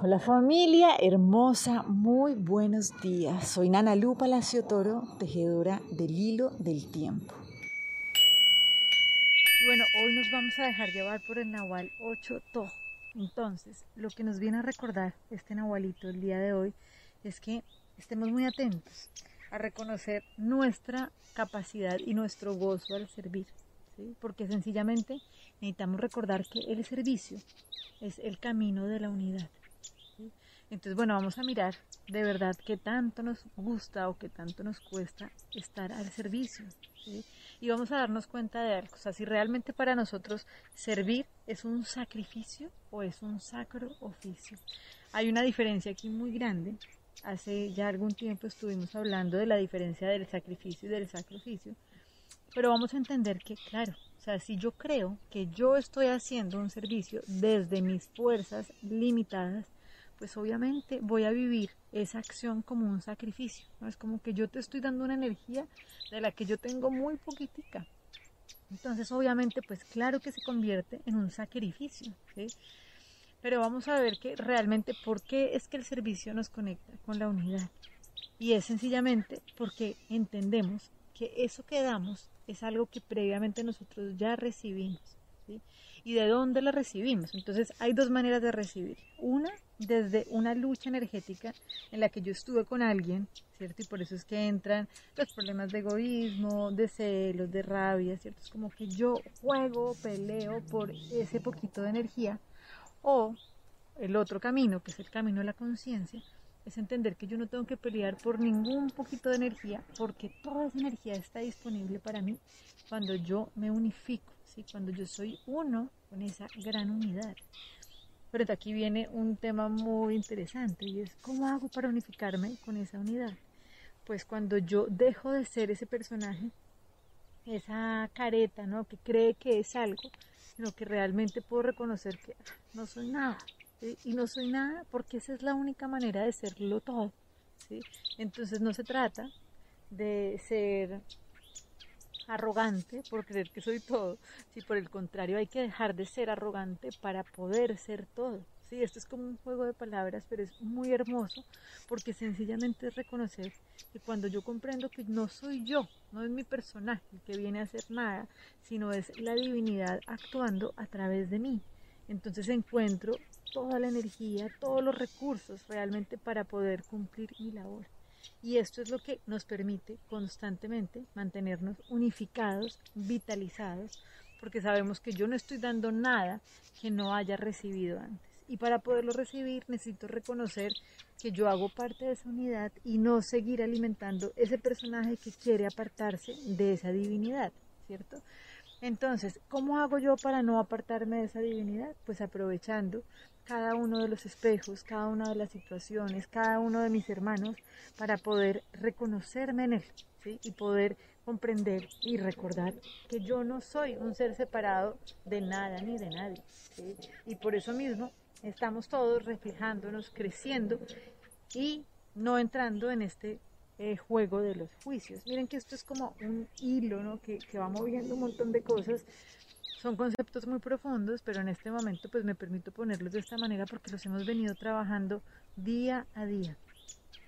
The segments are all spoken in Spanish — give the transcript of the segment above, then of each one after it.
Hola familia hermosa, muy buenos días. Soy Nana Lu Palacio Toro, tejedora del hilo del tiempo. Y bueno, hoy nos vamos a dejar llevar por el Nahual Ocho Tojo. Entonces, lo que nos viene a recordar este Nahualito el día de hoy es que estemos muy atentos a reconocer nuestra capacidad y nuestro gozo al servir, ¿sí? Porque sencillamente necesitamos recordar que el servicio es el camino de la unidad. Entonces, bueno, vamos a mirar de verdad qué tanto nos gusta o qué tanto nos cuesta estar al servicio, ¿sí? Y vamos a darnos cuenta de algo, o sea, si realmente para nosotros servir es un sacrificio o es un sacro oficio. Hay una diferencia aquí muy grande. Hace ya algún tiempo estuvimos hablando de la diferencia del sacrificio y del sacro oficio, pero vamos a entender que, claro, o sea, si yo creo que yo estoy haciendo un servicio desde mis fuerzas limitadas, pues obviamente voy a vivir esa acción como un sacrificio, ¿no? Es como que yo te estoy dando una energía de la que yo tengo muy poquitica. Entonces obviamente, pues claro que se convierte en un sacrificio, ¿sí? Pero vamos a ver que realmente por qué es que el servicio nos conecta con la unidad. Y es sencillamente porque entendemos que eso que damos es algo que previamente nosotros ya recibimos, ¿sí? ¿Y de dónde la recibimos? Entonces hay dos maneras de recibir. Una, desde una lucha energética en la que yo estuve con alguien, ¿cierto? Y por eso es que entran los problemas de egoísmo, de celos, de rabia, ¿cierto? Es como que yo juego, peleo por ese poquito de energía. O el otro camino, que es el camino de la conciencia, es entender que yo no tengo que pelear por ningún poquito de energía, porque toda esa energía está disponible para mí cuando yo me unifico, ¿sí? Cuando yo soy uno con esa gran unidad. Pero de aquí viene un tema muy interesante, y es ¿cómo hago para unificarme con esa unidad? Pues cuando yo dejo de ser ese personaje, esa careta, ¿no? Que cree que es algo, sino que realmente puedo reconocer que no soy nada, ¿sí? Y no soy nada porque esa es la única manera de serlo todo, ¿sí? Entonces no se trata de ser arrogante por creer que soy todo, si por el contrario hay que dejar de ser arrogante para poder ser todo, ¿sí? Esto es como un juego de palabras, pero es muy hermoso porque sencillamente es reconocer que cuando yo comprendo que no soy yo, no es mi personaje que viene a hacer nada, sino es la divinidad actuando a través de mí, entonces encuentro toda la energía, todos los recursos realmente para poder cumplir mi labor. Y esto es lo que nos permite constantemente mantenernos unificados, vitalizados, porque sabemos que yo no estoy dando nada que no haya recibido antes. Y para poderlo recibir necesito reconocer que yo hago parte de esa unidad y no seguir alimentando ese personaje que quiere apartarse de esa divinidad, ¿cierto? Entonces, ¿cómo hago yo para no apartarme de esa divinidad? Pues aprovechando cada uno de los espejos, cada una de las situaciones, cada uno de mis hermanos, para poder reconocerme en él, ¿sí? Y poder comprender y recordar que yo no soy un ser separado de nada ni de nadie, ¿sí? Y por eso mismo estamos todos reflejándonos, creciendo y no entrando en este juego de los juicios. Miren que esto es como un hilo, ¿no? que va moviendo un montón de cosas. Son conceptos muy profundos, pero en este momento pues me permito ponerlos de esta manera porque los hemos venido trabajando día a día.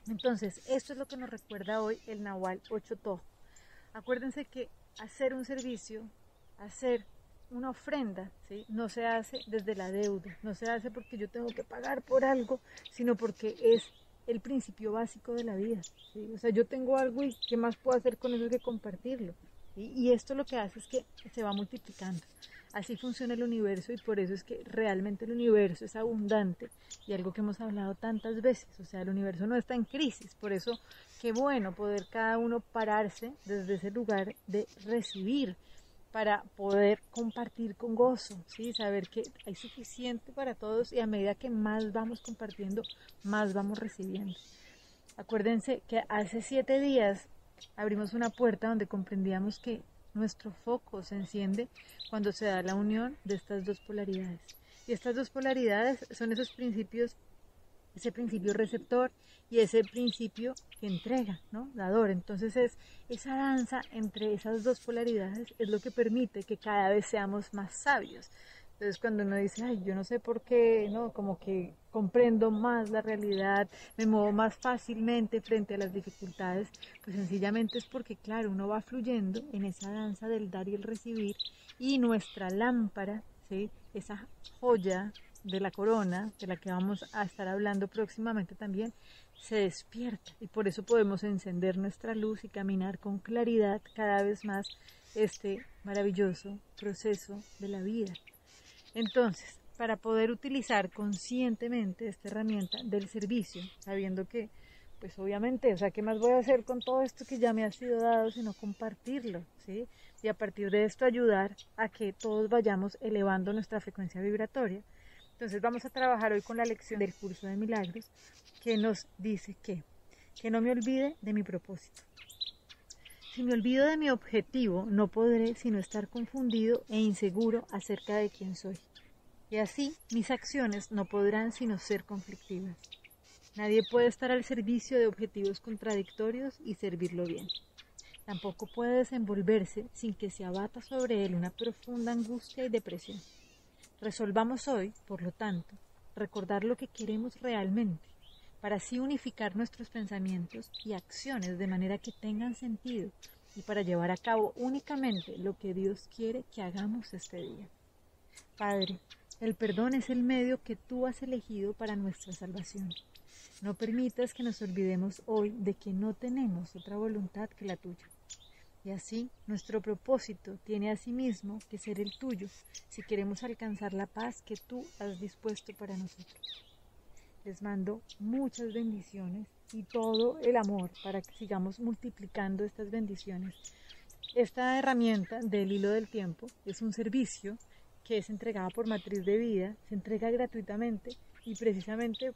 Entonces, esto es lo que nos recuerda hoy el Nahual Ocho Tojo. Acuérdense que hacer un servicio, hacer una ofrenda, ¿sí? No se hace desde la deuda, no se hace porque yo tengo que pagar por algo, sino porque es el principio básico de la vida, ¿sí? O sea, yo tengo algo y ¿qué más puedo hacer con eso que compartirlo? ¿Sí? Y esto lo que hace es que se va multiplicando. Así funciona el universo y por eso es que realmente el universo es abundante y algo que hemos hablado tantas veces, o sea, el universo no está en crisis, por eso qué bueno poder cada uno pararse desde ese lugar de recibir para poder compartir con gozo, ¿sí? Saber que hay suficiente para todos y a medida que más vamos compartiendo, más vamos recibiendo. Acuérdense que hace 7 días abrimos una puerta donde comprendíamos que nuestro foco se enciende cuando se da la unión de estas dos polaridades. Y estas dos polaridades son esos principios, ese principio receptor y ese principio que entrega, ¿no? Dador. Entonces es esa danza entre esas dos polaridades es lo que permite que cada vez seamos más sabios. Entonces cuando uno dice, ay, yo no sé por qué, ¿no? Como que comprendo más la realidad, me muevo más fácilmente frente a las dificultades, pues sencillamente es porque, claro, uno va fluyendo en esa danza del dar y el recibir, y nuestra lámpara, ¿sí? Esa joya de la corona, de la que vamos a estar hablando próximamente también, se despierta, y por eso podemos encender nuestra luz y caminar con claridad cada vez más este maravilloso proceso de la vida. Entonces, para poder utilizar conscientemente esta herramienta del servicio, sabiendo que, pues obviamente, o sea, ¿qué más voy a hacer con todo esto que ya me ha sido dado sino compartirlo, ¿sí? Y a partir de esto ayudar a que todos vayamos elevando nuestra frecuencia vibratoria. Entonces vamos a trabajar hoy con la lección del curso de milagros que nos dice que no me olvide de mi propósito. Si me olvido de mi objetivo, no podré sino estar confundido e inseguro acerca de quién soy. Y así, mis acciones no podrán sino ser conflictivas. Nadie puede estar al servicio de objetivos contradictorios y servirlo bien. Tampoco puede desenvolverse sin que se abata sobre él una profunda angustia y depresión. Resolvamos hoy, por lo tanto, recordar lo que queremos realmente, para así unificar nuestros pensamientos y acciones de manera que tengan sentido y para llevar a cabo únicamente lo que Dios quiere que hagamos este día. Padre, el perdón es el medio que tú has elegido para nuestra salvación. No permitas que nos olvidemos hoy de que no tenemos otra voluntad que la tuya. Y así, nuestro propósito tiene a sí mismo que ser el tuyo, si queremos alcanzar la paz que tú has dispuesto para nosotros. Les mando muchas bendiciones y todo el amor para que sigamos multiplicando estas bendiciones. Esta herramienta del hilo del tiempo es un servicio que es entregado por Matriz de Vida, se entrega gratuitamente y precisamente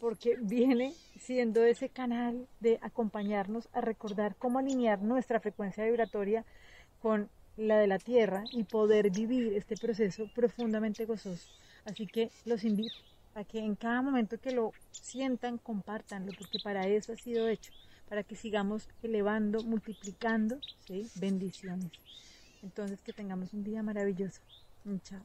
porque viene siendo ese canal de acompañarnos a recordar cómo alinear nuestra frecuencia vibratoria con la de la Tierra y poder vivir este proceso profundamente gozoso. Así que los invito a que en cada momento que lo sientan, compártanlo, porque para eso ha sido hecho, para que sigamos elevando, multiplicando, ¿sí? Bendiciones. Entonces que tengamos un día maravilloso. Chao.